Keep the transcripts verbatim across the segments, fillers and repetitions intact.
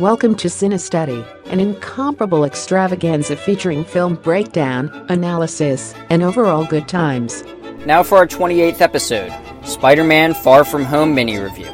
Welcome to CineStudy, an incomparable extravaganza featuring film breakdown, analysis, and overall good times. Now for our twenty-eighth episode, Spider-Man Far From Home mini review.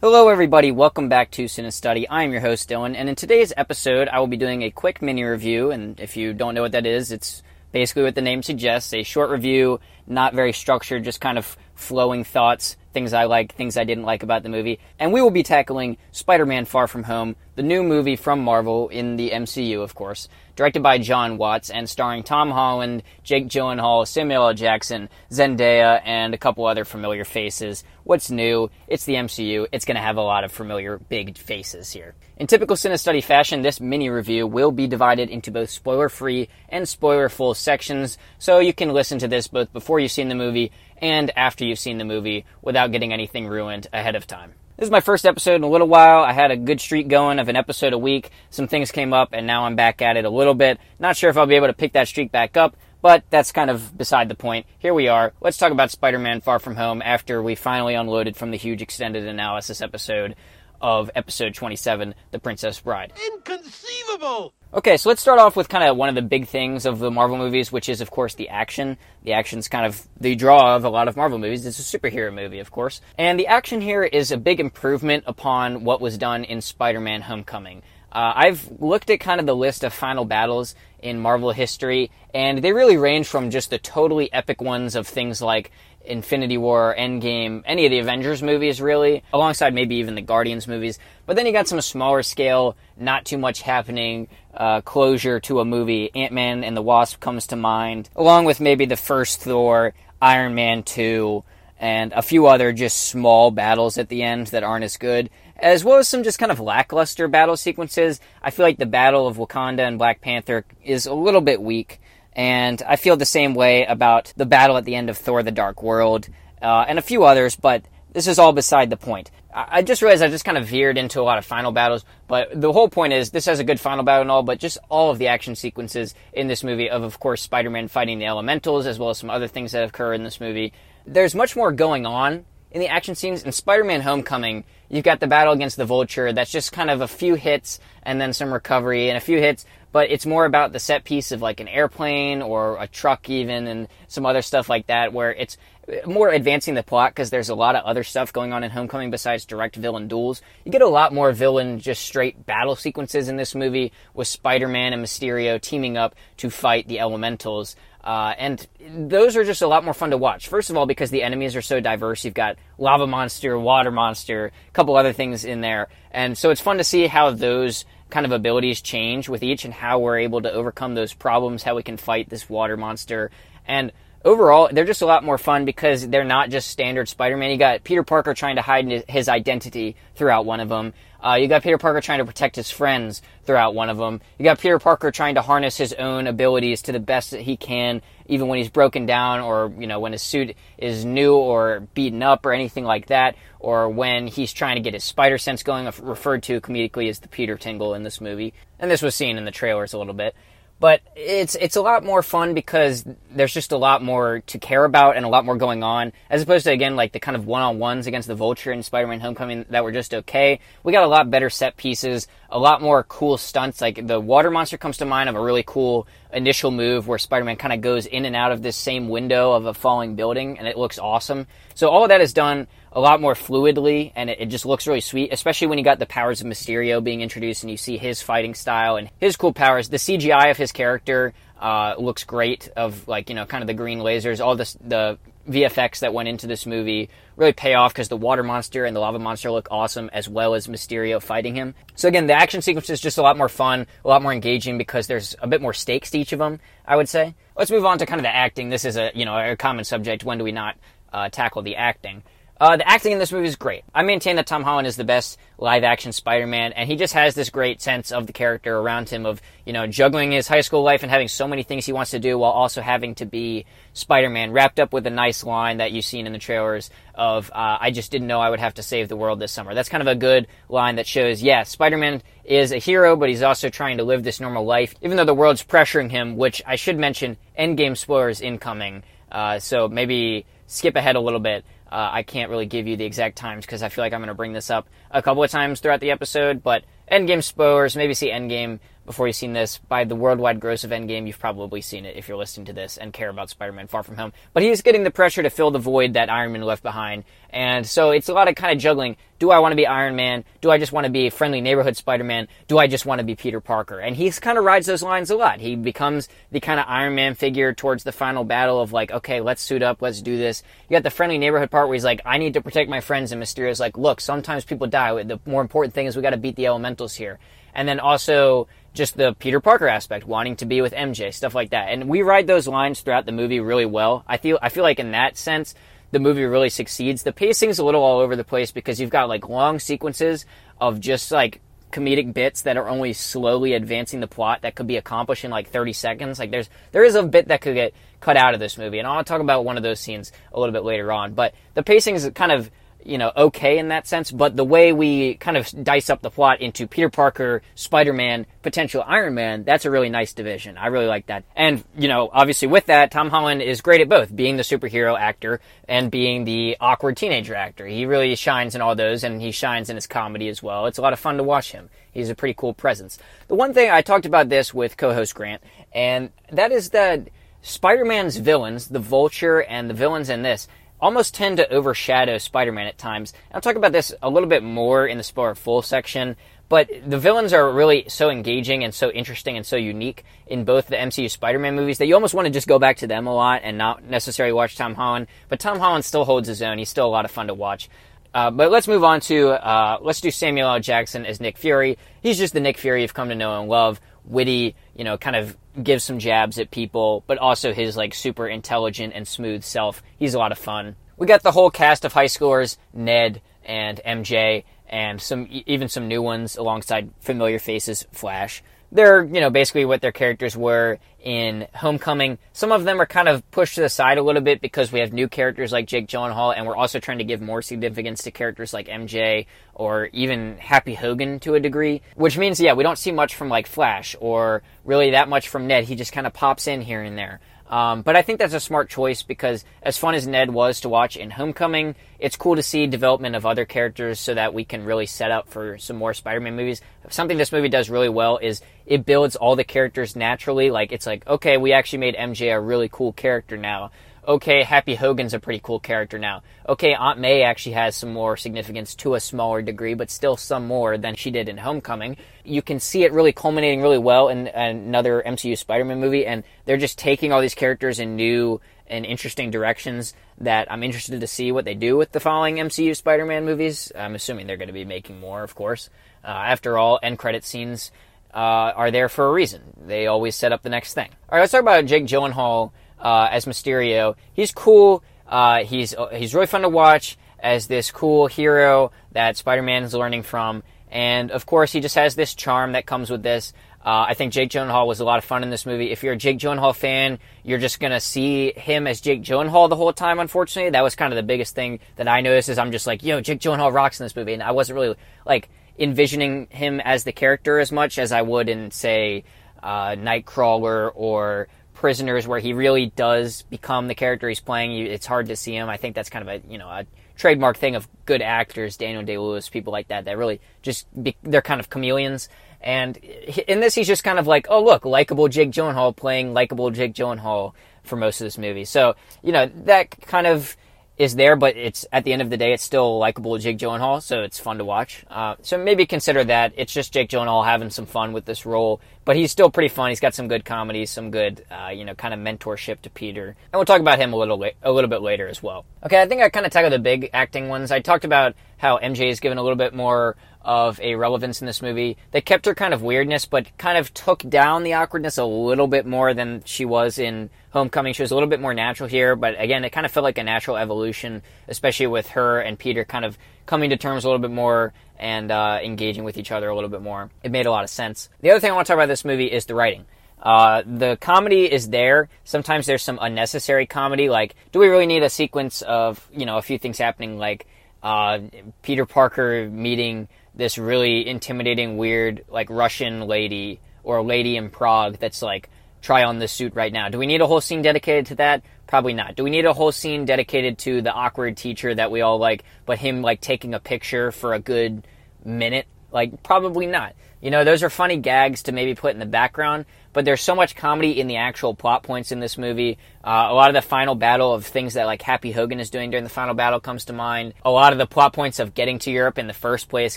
Hello everybody, welcome back to CineStudy. I am your host Dylan, and in today's episode I will be doing a quick mini review, and if you don't know what that is, it's basically what the name suggests, a short review, not very structured, just kind of flowing thoughts, things I like, things I didn't like about the movie, and we will be tackling Spider-Man Far From Home, the new movie from Marvel in the M C U, of course, directed by Jon Watts and starring Tom Holland, Jake Gyllenhaal, Samuel L. Jackson, Zendaya, and a couple other familiar faces. What's new? It's the M C U. It's going to have a lot of familiar big faces here. In typical CineStudy fashion, this mini-review will be divided into both spoiler-free and spoiler-full sections, so you can listen to this both before you've seen the movie and after you've seen the movie without getting anything ruined ahead of time. This is my first episode in a little while. I had a good streak going of an episode a week. Some things came up, and now I'm back at it a little bit. Not sure if I'll be able to pick that streak back up, but that's kind of beside the point. Here we are. Let's talk about Spider-Man Far From Home after we finally unloaded from the huge extended analysis episode of episode twenty-seven, The Princess Bride. Inconceivable! Okay, so let's start off with kind of one of the big things of the Marvel movies, which is, of course, the action. The action's kind of the draw of a lot of Marvel movies. It's a superhero movie, of course. And the action here is a big improvement upon what was done in Spider-Man Homecoming. Uh, I've looked at kind of the list of final battles in Marvel history, and they really range from just the totally epic ones of things like Infinity War, Endgame, any of the Avengers movies really, alongside maybe even the Guardians movies. But then you got some smaller scale, not too much happening, uh, closure to a movie. Ant-Man and the Wasp comes to mind, along with maybe the first Thor, Iron Man two, and a few other just small battles at the end that aren't as good, as well as some just kind of lackluster battle sequences. I feel like the Battle of Wakanda and Black Panther is a little bit weak, and I feel the same way about the battle at the end of Thor the Dark World, uh, and a few others, but this is all beside the point. I just realized I just kind of veered into a lot of final battles, but the whole point is this has a good final battle and all, but just all of the action sequences in this movie of, of course, Spider-Man fighting the Elementals, as well as some other things that occur in this movie. There's much more going on in the action scenes. In Spider-Man Homecoming, you've got the battle against the Vulture. That's just kind of a few hits and then some recovery and a few hits, but it's more about the set piece of like an airplane or a truck even and some other stuff like that where it's more advancing the plot because there's a lot of other stuff going on in Homecoming besides direct villain duels. You get a lot more villain, just straight battle sequences in this movie with Spider-Man and Mysterio teaming up to fight the Elementals. Uh, and those are just a lot more fun to watch. First of all, because the enemies are so diverse. You've got lava monster, water monster, a couple other things in there. And so it's fun to see how those kind of abilities change with each and how we're able to overcome those problems, how we can fight this water monster. And overall, they're just a lot more fun because they're not just standard Spider-Man. You got Peter Parker trying to hide his identity throughout one of them. Uh, you got Peter Parker trying to protect his friends throughout one of them. You got Peter Parker trying to harness his own abilities to the best that he can, even when he's broken down or, you know, when his suit is new or beaten up or anything like that, or when he's trying to get his spider sense going, referred to comedically as the Peter Tingle in this movie. And this was seen in the trailers a little bit. But it's it's a lot more fun because there's just a lot more to care about and a lot more going on, as opposed to, again, like the kind of one-on-ones against the Vulture in Spider-Man Homecoming that were just okay. We got a lot better set pieces, a lot more cool stunts. Like the water monster comes to mind of a really cool initial move where Spider-Man kind of goes in and out of this same window of a falling building, and it looks awesome. So all of that is done a lot more fluidly, and it, it just looks really sweet, especially when you got the powers of Mysterio being introduced and you see his fighting style and his cool powers. The C G I of his character uh, looks great, of like, you know, kind of the green lasers, all this, the V F X that went into this movie really pay off because the water monster and the lava monster look awesome, as well as Mysterio fighting him. So again, the action sequence is just a lot more fun, a lot more engaging because there's a bit more stakes to each of them, I would say. Let's move on to kind of the acting. This is a, you know, a common subject. When do we not uh, tackle the acting? Uh, the acting in this movie is great. I maintain that Tom Holland is the best live-action Spider-Man, and he just has this great sense of the character around him of, you know, juggling his high school life and having so many things he wants to do while also having to be Spider-Man, wrapped up with a nice line that you've seen in the trailers of, uh, I just didn't know I would have to save the world this summer. That's kind of a good line that shows, yeah, Spider-Man is a hero, but he's also trying to live this normal life, even though the world's pressuring him, which I should mention, Endgame spoilers incoming, uh, so maybe skip ahead a little bit. Uh, I can't really give you the exact times because I feel like I'm going to bring this up a couple of times throughout the episode, but Endgame spoilers, maybe see Endgame before you've seen this. By the worldwide gross of Endgame, you've probably seen it if you're listening to this and care about Spider-Man Far From Home. But he is getting the pressure to fill the void that Iron Man left behind, and so it's a lot of kind of juggling. Do I want to be Iron Man? Do I just want to be friendly neighborhood Spider-Man? Do I just want to be Peter Parker? And he kind of rides those lines a lot. He becomes the kind of Iron Man figure towards the final battle of like, okay, let's suit up, let's do this. You got the friendly neighborhood part where he's like, I need to protect my friends, and Mysterio's like, look, sometimes people die. The more important thing is we got to beat the Elementals here. And then also just the Peter Parker aspect, wanting to be with M J, stuff like that. And we ride those lines throughout the movie really well. I feel I feel like in that sense, the movie really succeeds. The pacing's a little all over the place because you've got like long sequences of just like comedic bits that are only slowly advancing the plot that could be accomplished in like thirty seconds. Like there's there is a bit that could get cut out of this movie, and I'll talk about one of those scenes a little bit later on. But the pacing is kind of, you know, okay in that sense, but the way we kind of dice up the plot into Peter Parker, Spider-Man, potential Iron Man, that's a really nice division. I really like that. And, you know, obviously with that, Tom Holland is great at both, being the superhero actor and being the awkward teenager actor. He really shines in all those, and he shines in his comedy as well. It's a lot of fun to watch him. He's a pretty cool presence. The one thing, I talked about this with co-host Grant, and that is that Spider-Man's villains, the Vulture and the villains in this, almost tend to overshadow Spider-Man at times. I'll talk about this a little bit more in the spoiler full section, but the villains are really so engaging and so interesting and so unique in both the M C U Spider-Man movies that you almost want to just go back to them a lot and not necessarily watch Tom Holland. But Tom Holland still holds his own. He's still a lot of fun to watch. Uh, but let's move on to, uh, let's do Samuel L. Jackson as Nick Fury. He's just the Nick Fury you've come to know and love. Witty, you know, kind of gives some jabs at people, but also his like super intelligent and smooth self. He's a lot of fun. We got the whole cast of high schoolers, Ned and M J, and some even some new ones alongside familiar faces, Flash. They're, you know, basically what their characters were in Homecoming. Some of them are kind of pushed to the side a little bit because we have new characters like Jake Gyllenhaal, and we're also trying to give more significance to characters like M J or even Happy Hogan to a degree. Which means, yeah, we don't see much from like Flash or really that much from Ned. He just kind of pops in here and there. Um, but I think that's a smart choice because as fun as Ned was to watch in Homecoming, it's cool to see development of other characters so that we can really set up for some more Spider-Man movies. Something this movie does really well is it builds all the characters naturally. Like, it's like, okay, we actually made M J a really cool character now. Okay, Happy Hogan's a pretty cool character now. Okay, Aunt May actually has some more significance to a smaller degree, but still some more than she did in Homecoming. You can see it really culminating really well in another M C U Spider-Man movie, and they're just taking all these characters in new and interesting directions that I'm interested to see what they do with the following M C U Spider-Man movies. I'm assuming they're going to be making more, of course. Uh, after all, end credit scenes uh, are there for a reason. They always set up the next thing. All right, let's talk about Jake Gyllenhaal. Uh, as Mysterio, he's cool. Uh, he's uh, he's really fun to watch as this cool hero that Spider-Man is learning from, and of course he just has this charm that comes with this. Uh, I think Jake Gyllenhaal was a lot of fun in this movie. If you're a Jake Gyllenhaal fan, you're just gonna see him as Jake Gyllenhaal the whole time. Unfortunately, that was kind of the biggest thing that I noticed. Is I'm just like, yo, Jake Gyllenhaal rocks in this movie, and I wasn't really like envisioning him as the character as much as I would in, say, uh, Nightcrawler or Prisoners, where he really does become the character he's playing. It's hard to see him. I think that's kind of a, you know, a trademark thing of good actors, Daniel Day-Lewis, people like that, that really just, be, they're kind of chameleons. And in this, he's just kind of like, oh, look, likable Jake Gyllenhaal playing likable Jake Gyllenhaal for most of this movie. So, you know, that kind of is there, but it's, at the end of the day, it's still likable Jake Gyllenhaal, so it's fun to watch. Uh, so maybe consider that. It's just Jake Gyllenhaal having some fun with this role, but he's still pretty fun. He's got some good comedy, some good, uh, you know, kind of mentorship to Peter. And we'll talk about him a little, la- a little bit later as well. Okay, I think I kind of tackled the big acting ones. I talked about how M J is given a little bit more of a relevance in this movie. They kept her kind of weirdness, but kind of took down the awkwardness a little bit more than she was in Homecoming. She was a little bit more natural here, but again, it kind of felt like a natural evolution, especially with her and Peter kind of coming to terms a little bit more and uh, engaging with each other a little bit more. It made a lot of sense. The other thing I want to talk about this movie is the writing. Uh, the comedy is there. Sometimes there's some unnecessary comedy, like, do we really need a sequence of, you know, a few things happening, like uh, Peter Parker meeting this really intimidating, weird, like, Russian lady or lady in Prague that's like, try on this suit right now. Do we need a whole scene dedicated to that? Probably not. Do we need a whole scene dedicated to the awkward teacher that we all like, but him, like, taking a picture for a good minute? Like, probably not. You know, those are funny gags to maybe put in the background, but there's so much comedy in the actual plot points in this movie. Uh, a lot of the final battle of things that, like, Happy Hogan is doing during the final battle comes to mind. A lot of the plot points of getting to Europe in the first place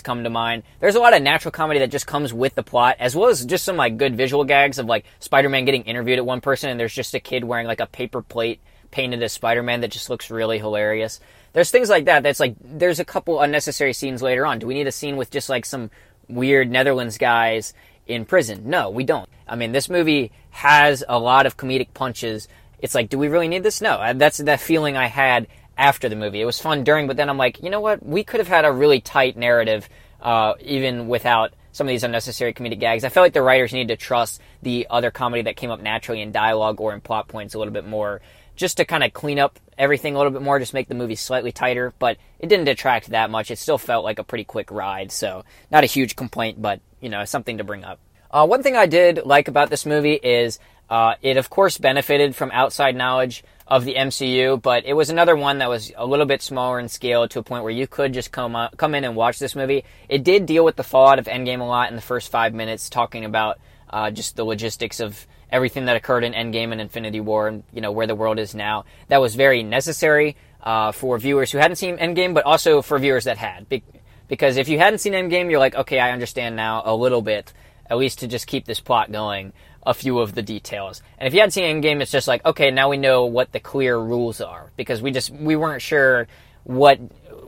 come to mind. There's a lot of natural comedy that just comes with the plot, as well as just some, like, good visual gags of, like, Spider-Man getting interviewed at one person, and there's just a kid wearing, like, a paper plate painted as Spider-Man that just looks really hilarious. There's things like that that's, like, there's a couple unnecessary scenes later on. Do we need a scene with just, like, some weird Netherlands guys in prison? No, we don't. I mean, this movie has a lot of comedic punches. It's like, do we really need this? No. That's that feeling I had after the movie. It was fun during, but then I'm like, you know what? We could have had a really tight narrative uh, even without some of these unnecessary comedic gags. I felt like the writers needed to trust the other comedy that came up naturally in dialogue or in plot points a little bit more, just to kind of clean up everything a little bit more, just make the movie slightly tighter, but it didn't detract that much. It still felt like a pretty quick ride, so not a huge complaint, but, you know, something to bring up. Uh, one thing I did like about this movie is uh, it, of course, benefited from outside knowledge of the M C U, but it was another one that was a little bit smaller in scale to a point where you could just come up, come in and watch this movie. It did deal with the fallout of Endgame a lot in the first five minutes, talking about uh, just the logistics of everything that occurred in Endgame and Infinity War and, you know, where the world is now. That was very necessary uh, for viewers who hadn't seen Endgame, but also for viewers that had. Be- because if you hadn't seen Endgame, you're like, okay, I understand now a little bit, at least to just keep this plot going, a few of the details. And if you hadn't seen Endgame, it's just like, okay, now we know what the clear rules are. Because we just, we weren't sure what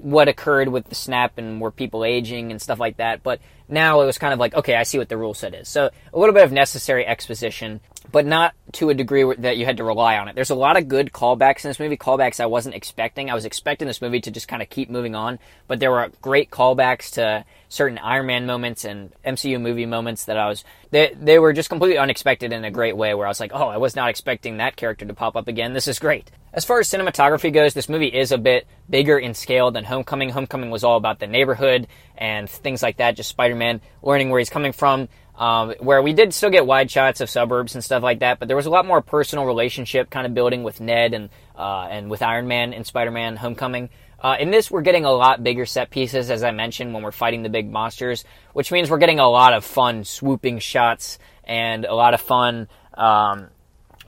what occurred with the snap and were people aging and stuff like that. But now it was kind of like, okay, I see what the rule set is. So a little bit of necessary exposition, but not to a degree that you had to rely on it. There's a lot of good callbacks in this movie, callbacks I wasn't expecting. I was expecting this movie to just kind of keep moving on, but there were great callbacks to certain Iron Man moments and M C U movie moments that I was... They, they were just completely unexpected in a great way, where I was like, oh, I was not expecting that character to pop up again. This is great. As far as cinematography goes, this movie is a bit bigger in scale than Homecoming. Homecoming was all about the neighborhood and things like that, just Spider-Man learning where he's coming from. Um, where we did still get wide shots of suburbs and stuff like that, but there was a lot more personal relationship kind of building with Ned and uh, and with Iron Man and Spider-Man Homecoming. Uh, in this, we're getting a lot bigger set pieces, as I mentioned, when we're fighting the big monsters, which means we're getting a lot of fun swooping shots and a lot of fun um,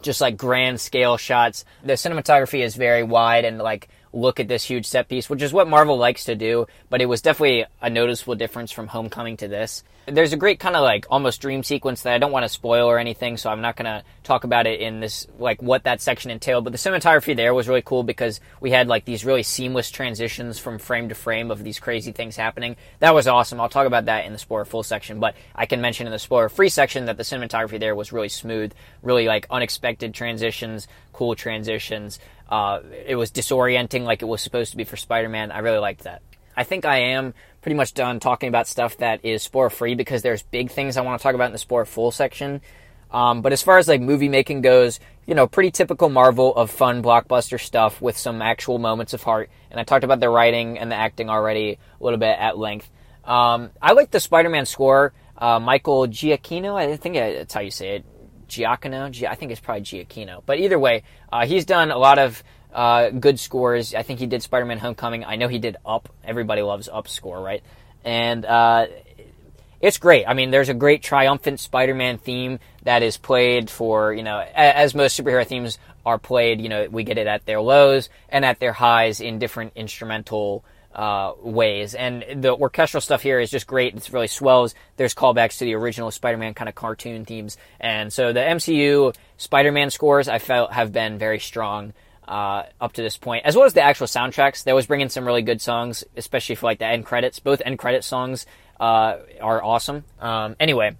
just like grand scale shots. The cinematography is very wide and like look at this huge set piece, which is what Marvel likes to do, but it was definitely a noticeable difference from Homecoming to this. There's a great kind of like almost dream sequence that I don't want to spoil or anything, so I'm not going to talk about it in this, like what that section entailed, but the cinematography there was really cool because we had like these really seamless transitions from frame to frame of these crazy things happening. That was awesome. I'll talk about that in the spoiler full section, but I can mention in the spoiler free section that the cinematography there was really smooth, really like unexpected transitions, cool transitions. Uh, it was disorienting like it was supposed to be for Spider-Man. I really liked that. I think I am pretty much done talking about stuff that is spoiler-free because there's big things I want to talk about in the spoiler-full section. Um, but as far as like movie-making goes, you know, pretty typical Marvel of fun blockbuster stuff with some actual moments of heart. And I talked about the writing and the acting already a little bit at length. Um, I like the Spider-Man score. Uh, Michael Giacchino, I think that's how you say it. Giacchino? G- I think it's probably Giacchino. But either way, uh, he's done a lot of uh, good scores. I think he did Spider-Man Homecoming. I know he did Up. Everybody loves Up's score, right? And uh, it's great. I mean, there's a great triumphant Spider-Man theme that is played for, you know, as most superhero themes are played, you know, we get it at their lows and at their highs in different instrumental Uh, ways. And the orchestral stuff here is just great. It's really swells. There's callbacks to the original Spider-Man kind of cartoon themes. And so the M C U Spider-Man scores I felt have been very strong. uh, up to this point, as well as the actual soundtracks. They always bring in some really good songs, especially for like the end credits. Both end credit songs uh, are awesome. Um, anyway,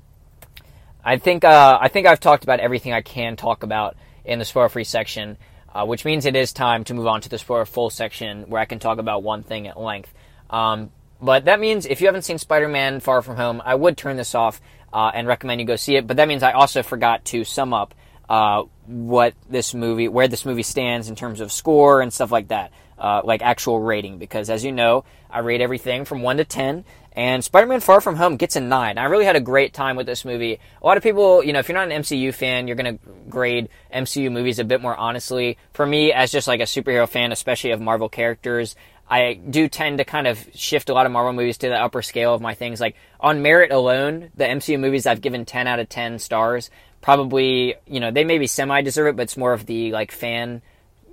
I think uh, I think I've talked about everything I can talk about in the spoiler-free section, uh, which means it is time to move on to the spoiler-full section, where I can talk about one thing at length. Um, but that means if you haven't seen Spider-Man Far From Home, I would turn this off uh, and recommend you go see it. But that means I also forgot to sum up uh, what this movie, where this movie stands in terms of score and stuff like that, uh, like actual rating. Because as you know, I rate everything from one to ten, and Spider-Man Far From Home gets a nine. I really had a great time with this movie. A lot of people, you know, if you're not an M C U fan, you're going to grade M C U movies a bit more honestly. For me, as just like a superhero fan, especially of Marvel characters, I do tend to kind of shift a lot of Marvel movies to the upper scale of my things. Like, on merit alone, the M C U movies I've given ten out of ten stars. Probably, you know, they maybe semi-deserve it, but it's more of the, like, fan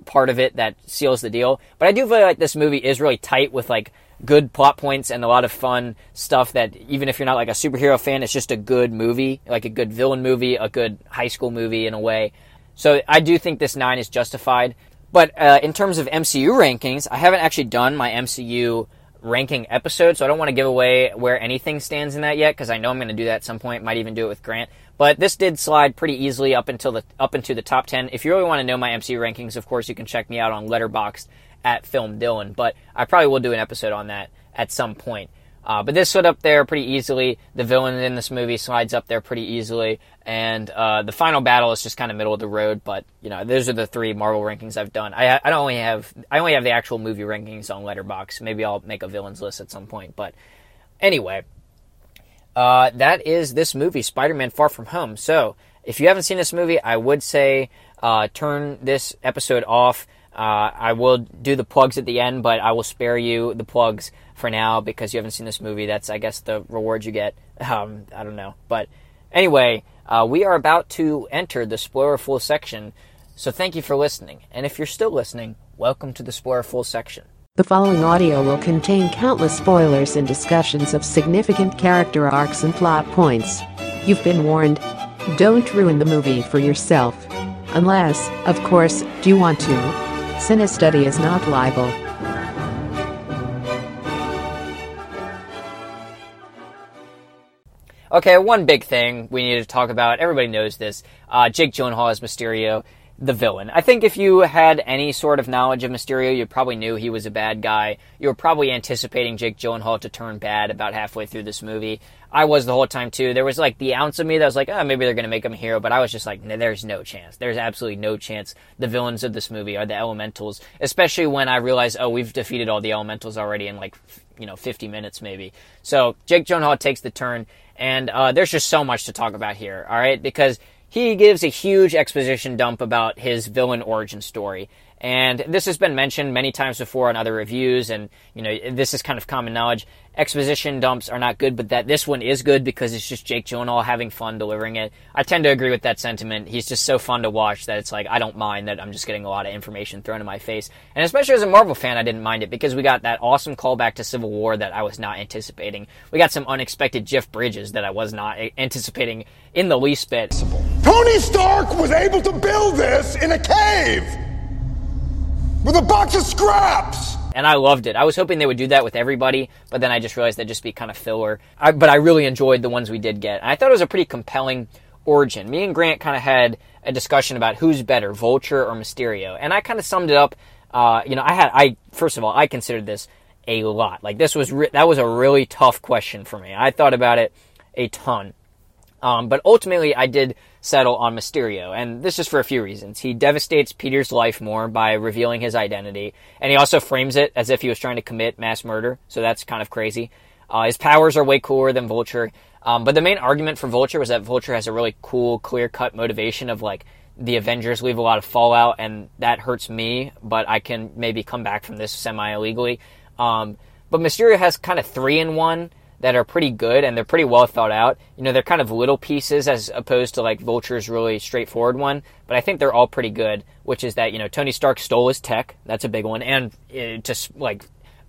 part of it that seals the deal. But I do feel like this movie is really tight with, like, good plot points and a lot of fun stuff that, even if you're not, like, a superhero fan, it's just a good movie. Like, a good villain movie, a good high school movie, in a way. So I do think this nine is justified. But uh, in terms of M C U rankings, I haven't actually done my M C U ranking episode, so I don't want to give away where anything stands in that yet, because I know I'm going to do that at some point. Might even do it with Grant. But this did slide pretty easily up until the up into the top ten. If you really want to know my M C U rankings, of course, you can check me out on Letterboxd at Film Dylan. But I probably will do an episode on that at some point. Uh, but this slid up there pretty easily. The villain in this movie slides up there pretty easily. And uh, the final battle is just kind of middle of the road, but you know, those are the three Marvel rankings I've done. I I don't only have I only have the actual movie rankings on Letterboxd. Maybe I'll make a villains list at some point, but anyway, uh, that is this movie, Spider-Man: Far From Home. So if you haven't seen this movie, I would say uh, turn this episode off. Uh, I will do the plugs at the end, but I will spare you the plugs for now because you haven't seen this movie. That's, I guess, the reward you get. Um, I don't know, but anyway. Uh, we are about to enter the spoiler-full section, so thank you for listening. And if you're still listening, welcome to the spoiler-full section. The following audio will contain countless spoilers and discussions of significant character arcs and plot points. You've been warned. Don't ruin the movie for yourself. Unless, of course, you want to. CineStudy is not liable. Okay, one big thing we need to talk about, everybody knows this, uh, Jake Gyllenhaal as Mysterio, the villain. I think if you had any sort of knowledge of Mysterio, you probably knew he was a bad guy. You were probably anticipating Jake Gyllenhaal to turn bad about halfway through this movie. I was the whole time, too. There was, like, the ounce of me that was like, oh, maybe they're going to make him a hero, but I was just like, no, there's no chance. There's absolutely no chance the villains of this movie are the Elementals, especially when I realized, oh, we've defeated all the Elementals already in, like, you know, fifty minutes maybe. So Jake Gyllenhaal takes the turn. And uh, there's just so much to talk about here, all right? Because he gives a huge exposition dump about his villain origin story. And this has been mentioned many times before on other reviews, and you know, this is kind of common knowledge. Exposition dumps are not good, but that this one is good because it's just Jake Gyllenhaal having fun delivering it. I tend to agree with that sentiment. He's just so fun to watch that it's like, I don't mind that I'm just getting a lot of information thrown in my face. And especially as a Marvel fan, I didn't mind it because we got that awesome callback to Civil War that I was not anticipating. We got some unexpected Jeff Bridges that I was not anticipating in the least bit. Tony Stark was able to build this in a cave! With a box of scraps! And I loved it. I was hoping they would do that with everybody, but then I just realized that'd just be kind of filler. I, but I really enjoyed the ones we did get. And I thought it was a pretty compelling origin. Me and Grant kind of had a discussion about who's better, Vulture or Mysterio. And I kind of summed it up. Uh, you know, I had, I first of all, I considered this a lot. Like, this was, re- that was a really tough question for me. I thought about it a ton. Um, but ultimately, I did settle on Mysterio, and this is for a few reasons. He devastates Peter's life more by revealing his identity, and he also frames it as if he was trying to commit mass murder, so that's kind of crazy. Uh, his powers are way cooler than Vulture, um, but the main argument for Vulture was that Vulture has a really cool, clear-cut motivation of, like, the Avengers leave a lot of fallout, and that hurts me, but I can maybe come back from this semi-illegally. Um, but Mysterio has kind of three in one that are pretty good, and they're pretty well thought out. You know, they're kind of little pieces as opposed to, like, Vulture's really straightforward one, but I think they're all pretty good, which is that, you know, Tony Stark stole his tech. That's a big one. And uh, to, like,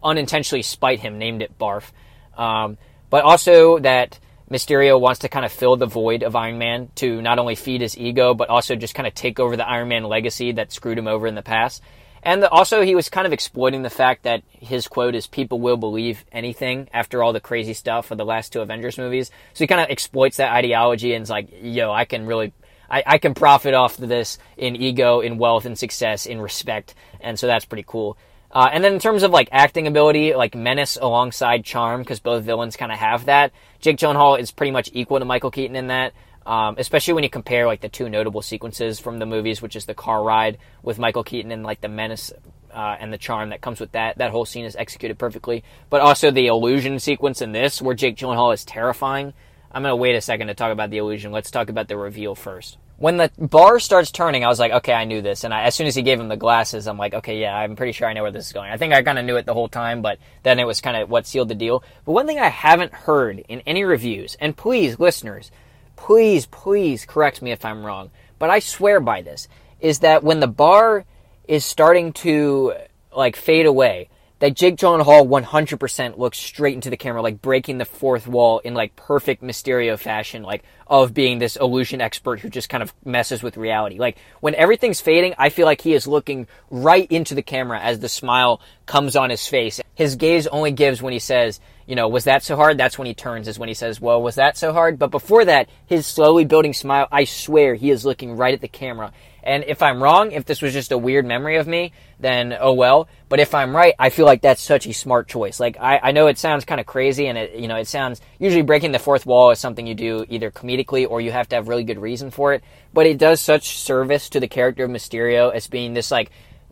unintentionally spite him, named it Barf. Um, but also that Mysterio wants to kind of fill the void of Iron Man to not only feed his ego, but also just kind of take over the Iron Man legacy that screwed him over in the past. And the, also he was kind of exploiting the fact that his quote is, people will believe anything after all the crazy stuff of the last two Avengers movies. So he kind of exploits that ideology and is like, yo, I can really... I, I can profit off of this in ego, in wealth, in success, in respect. And so that's pretty cool. Uh, and then in terms of like acting ability, like menace alongside charm, because both villains kind of have that. Jake Gyllenhaal is pretty much equal to Michael Keaton in that, um, especially when you compare like the two notable sequences from the movies, which is the car ride with Michael Keaton and like the menace uh, and the charm that comes with that. That whole scene is executed perfectly. But also the illusion sequence in this, where Jake Gyllenhaal is terrifying. I'm going to wait a second to talk about the illusion. Let's talk about the reveal first. When the bar starts turning, I was like, okay, I knew this. And I, as soon as he gave him the glasses, I'm like, okay, yeah, I'm pretty sure I know where this is going. I think I kind of knew it the whole time, but then it was kind of what sealed the deal. But one thing I haven't heard in any reviews, and please, listeners, please, please correct me if I'm wrong, but I swear by this, is that when the bar is starting to, like, fade away, that Jake Gyllenhaal one hundred percent looks straight into the camera, like breaking the fourth wall in like perfect Mysterio fashion, like of being this illusion expert who just kind of messes with reality. Like when everything's fading, I feel like he is looking right into the camera as the smile comes on his face. His gaze only gives when he says, you know, was that so hard? That's when he turns, is when he says, well, was that so hard? But before that, his slowly building smile, I swear he is looking right at the camera. And if I'm wrong, if this was just a weird memory of me, then oh well. But if I'm right, I feel like that's such a smart choice. Like, I, I know it sounds kind of crazy, and it, you know, it sounds, usually breaking the fourth wall is something you do either comedically or you have to have really good reason for it. But it does such service to the character of Mysterio as being this, like,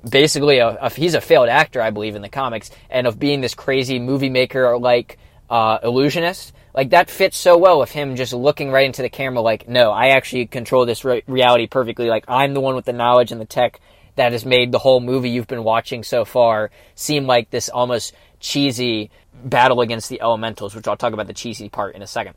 basically, a, a, he's a failed actor, I believe, in the comics, and of being this crazy movie maker-like uh, illusionist. Like, that fits so well with him just looking right into the camera like, no, I actually control this re- reality perfectly. Like, I'm the one with the knowledge and the tech that has made the whole movie you've been watching so far seem like this almost cheesy battle against the Elementals, which I'll talk about the cheesy part in a second.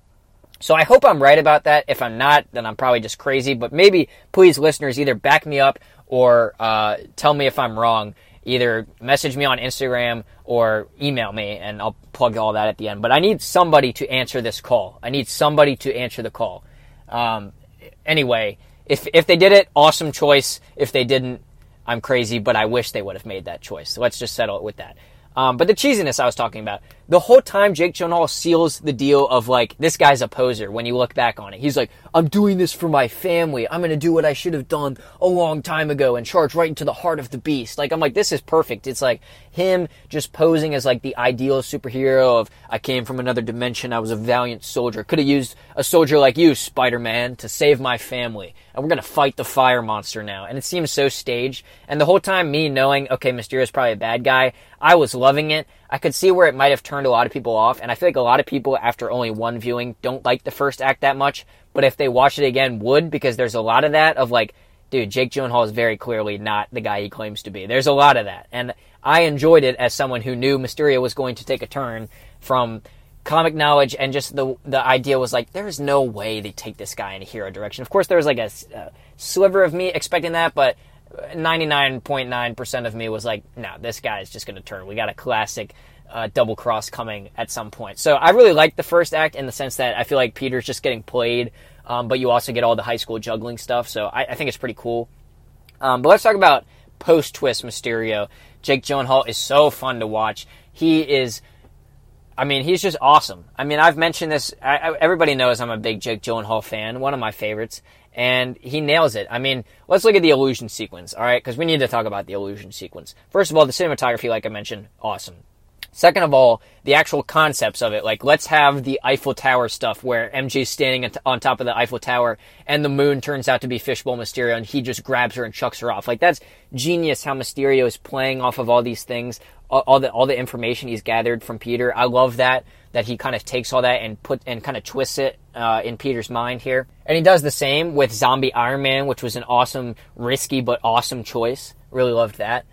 So I hope I'm right about that. If I'm not, then I'm probably just crazy. But maybe, please, listeners, either back me up or uh, tell me if I'm wrong. Either message me on Instagram or email me, and I'll plug all that at the end. But I need somebody to answer this call. I need somebody to answer the call. Um, anyway, if if they did it, awesome choice. If they didn't, I'm crazy, but I wish they would have made that choice. So let's just settle it with that. Um, but the cheesiness I was talking about, the whole time Jake Gyllenhaal seals the deal of, like, this guy's a poser when you look back on it. He's like, I'm doing this for my family. I'm going to do what I should have done a long time ago and charge right into the heart of the beast. Like, I'm like, this is perfect. It's like him just posing as, like, the ideal superhero of, I came from another dimension. I was a valiant soldier. Could have used a soldier like you, Spider-Man, to save my family. And we're going to fight the fire monster now. And it seems so staged. And the whole time, me knowing, okay, Mysterio's probably a bad guy, I was loving it. I could see where it might have turned a lot of people off, and I feel like a lot of people, after only one viewing, don't like the first act that much, but if they watch it again, would, because there's a lot of that of, like, dude, Jake Gyllenhaal is very clearly not the guy he claims to be. There's a lot of that, and I enjoyed it as someone who knew Mysterio was going to take a turn from comic knowledge, and just the the idea was like, there's no way they take this guy in a hero direction. Of course, there was, like, a, a sliver of me expecting that, but ninety-nine point nine percent of me was like, no, this guy is just going to turn. We got a classic uh, double cross coming at some point. So I really liked the first act in the sense that I feel like Peter's just getting played, um, but you also get all the high school juggling stuff. So I, I think it's pretty cool. Um, but let's talk about post-twist Mysterio. Jake Gyllenhaal is so fun to watch. He is... I mean, he's just awesome. I mean, I've mentioned this. I, I, everybody knows I'm a big Jake Gyllenhaal fan, one of my favorites, and he nails it. I mean, let's look at the illusion sequence, all right? Because we need to talk about the illusion sequence. First of all, the cinematography, like I mentioned, awesome. Second of all, the actual concepts of it. Like, let's have the Eiffel Tower stuff where M J's standing on top of the Eiffel Tower and the moon turns out to be Fishbowl Mysterio and he just grabs her and chucks her off. Like, that's genius how Mysterio is playing off of all these things, all the all the information he's gathered from Peter. I love that, that he kind of takes all that and put and kind of twists it uh, in Peter's mind here. And he does the same with Zombie Iron Man, which was an awesome, risky, but awesome choice. Really loved that.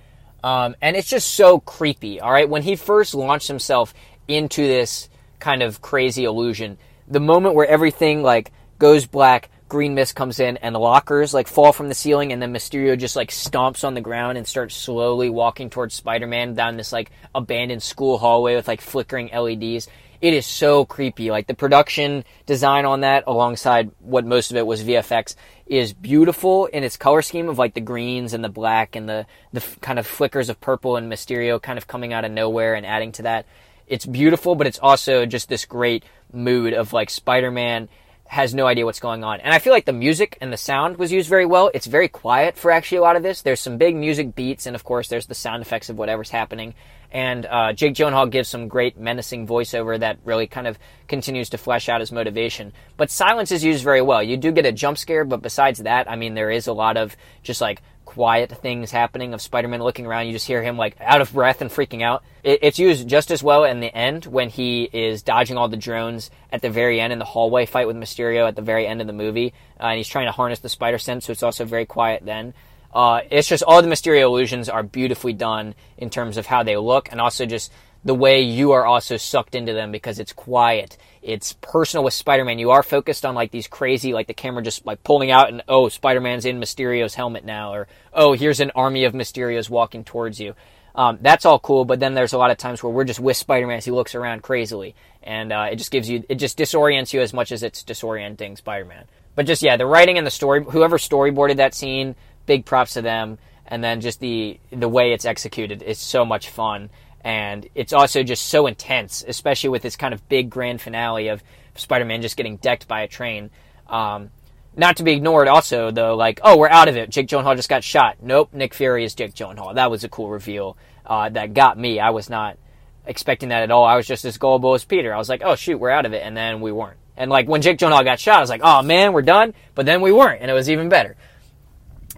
Um, and it's just so creepy, all right? When he first launched himself into this kind of crazy illusion, the moment where everything, like, goes black, green mist comes in, and the lockers, like, fall from the ceiling, and then Mysterio just, like, stomps on the ground and starts slowly walking towards Spider-Man down this, like, abandoned school hallway with, like, flickering L E Ds. it is so creepy. Like, the production design on that, alongside what most of it was V F X, is beautiful in its color scheme of, like, the greens and the black and the, the f- kind of flickers of purple and Mysterio kind of coming out of nowhere and adding to that. It's beautiful, but it's also just this great mood of, like, Spider-Man has no idea what's going on. And I feel like the music and the sound was used very well. It's very quiet for actually a lot of this. There's some big music beats, and of course there's the sound effects of whatever's happening. And uh, Jake Gyllenhaal gives some great menacing voiceover that really kind of continues to flesh out his motivation. But silence is used very well. You do get a jump scare, but besides that, I mean, there is a lot of just like quiet things happening of Spider-Man looking around. You just hear him like out of breath and freaking out. It, it's used just as well in the end when he is dodging all the drones at the very end in the hallway fight with Mysterio at the very end of the movie. Uh, and he's trying to harness the spider sense, so it's also very quiet then. Uh, it's just all the Mysterio illusions are beautifully done in terms of how they look, and also just the way you are also sucked into them because it's quiet. It's personal with Spider-Man. You are focused on like these crazy, like the camera just like pulling out and, oh, Spider-Man's in Mysterio's helmet now, or, oh, here's an army of Mysterios walking towards you. Um, that's all cool, but then there's a lot of times where we're just with Spider-Man as he looks around crazily, and uh, it just gives you, it just disorients you as much as it's disorienting Spider-Man. But just, yeah, the writing and the story, whoever storyboarded that scene, big props to them. And then just the the way it's executed is so much fun. And it's also just so intense, especially with this kind of big grand finale of Spider-Man just getting decked by a train. Um, not to be ignored also, though, like, oh, we're out of it. Jake Gyllenhaal just got shot. Nope, Nick Fury is Jake Gyllenhaal. That was a cool reveal uh, that got me. I was not expecting that at all. I was just as gullible as Peter. I was like, oh, shoot, we're out of it. And then we weren't. And, like, when Jake Gyllenhaal got shot, I was like, oh, man, we're done. But then we weren't, and it was even better.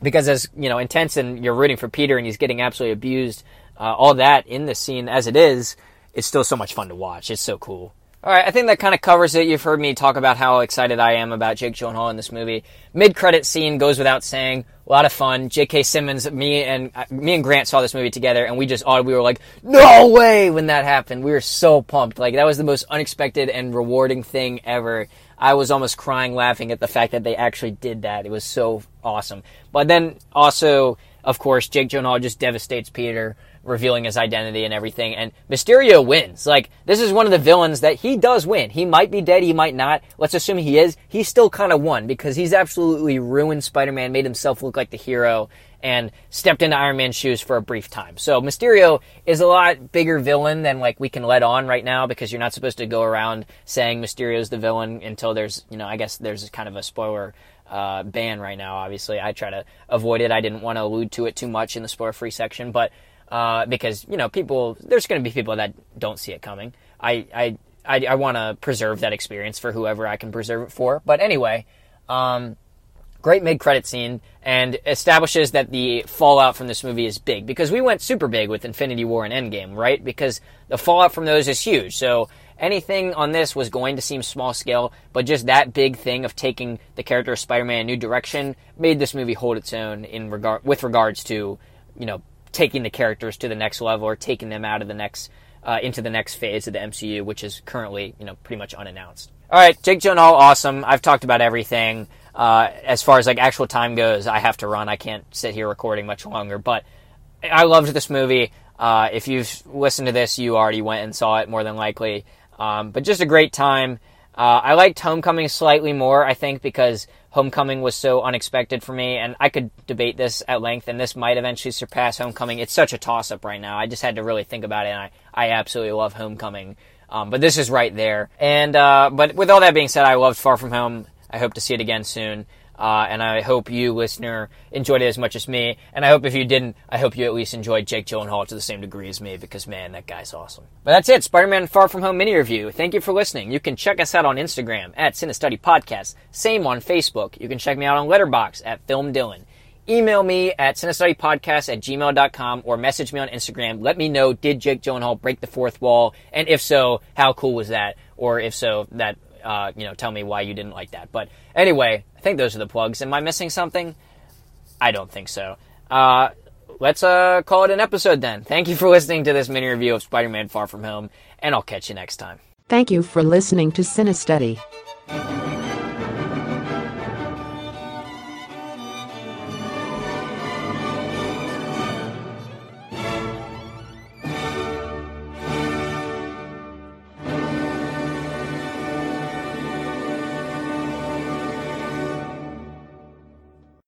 Because as, you know, intense and you're rooting for Peter and he's getting absolutely abused, uh, all that in this scene as it is, it's still so much fun to watch. It's so cool. All right, I think that kind of covers it. You've heard me talk about how excited I am about Jake Gyllenhaal in this movie. Mid-credit scene goes without saying. A lot of fun. J K. Simmons, me and uh, me and Grant saw this movie together, and we just all we were like, no way! When that happened, we were so pumped. Like, that was the most unexpected and rewarding thing ever. I was almost crying, laughing at the fact that they actually did that. It was so awesome. But then also, of course, Jake Gyllenhaal just devastates Peter, revealing his identity and everything, and Mysterio wins. Like, this is one of the villains that he does win. He might be dead, he might not. Let's assume he is. He still kind of won, because he's absolutely ruined Spider-Man, made himself look like the hero, and stepped into Iron Man's shoes for a brief time. So Mysterio is a lot bigger villain than, like, we can let on right now, because you're not supposed to go around saying Mysterio's the villain until there's, you know, I guess there's kind of a spoiler Uh, ban right now. Obviously, I try to avoid it. I didn't want to allude to it too much in the spoiler-free section, but uh, because, you know, people, there's going to be people that don't see it coming. I I, I, I want to preserve that experience for whoever I can preserve it for. But anyway, um, great mid-credit scene, and establishes that the fallout from this movie is big, because we went super big with Infinity War and Endgame, right? Because the fallout from those is huge. So anything on this was going to seem small scale, but just that big thing of taking the character of Spider-Man in a new direction made this movie hold its own in regard with regards to, you know, taking the characters to the next level, or taking them out of the next uh, into the next phase of the M C U, which is currently, you know, pretty much unannounced. All right, Jake Gyllenhaal, awesome. I've talked about everything uh, as far as like actual time goes. I have to run. I can't sit here recording much longer, but I loved this movie. Uh, if you've listened to this, you already went and saw it more than likely. Um, but just a great time. Uh, I liked Homecoming slightly more, I think, because Homecoming was so unexpected for me, and I could debate this at length, and this might eventually surpass Homecoming. It's such a toss-up right now. I just had to really think about it, and I, I absolutely love Homecoming. Um, but this is right there. And uh, but with all that being said, I loved Far From Home. I hope to see it again soon. Uh, and I hope you, listener, enjoyed it as much as me. And I hope if you didn't, I hope you at least enjoyed Jake Gyllenhaal to the same degree as me, because, man, that guy's awesome. But that's it. Spider-Man Far From Home mini-review. Thank you for listening. You can check us out on Instagram at CineStudyPodcast. Same on Facebook. You can check me out on Letterboxd at Film Dylan. Email me at CineStudyPodcast at gmail dot com, or message me on Instagram. Let me know, did Jake Gyllenhaal break the fourth wall? And if so, how cool was that? Or if so, that... Uh, you know, tell me why you didn't like that. But anyway, I think those are the plugs. Am I missing something? I don't think so. Uh, let's uh, call it an episode then. Thank you for listening to this mini review of Spider-Man Far From Home, and I'll catch you next time. Thank you for listening to CineStudy.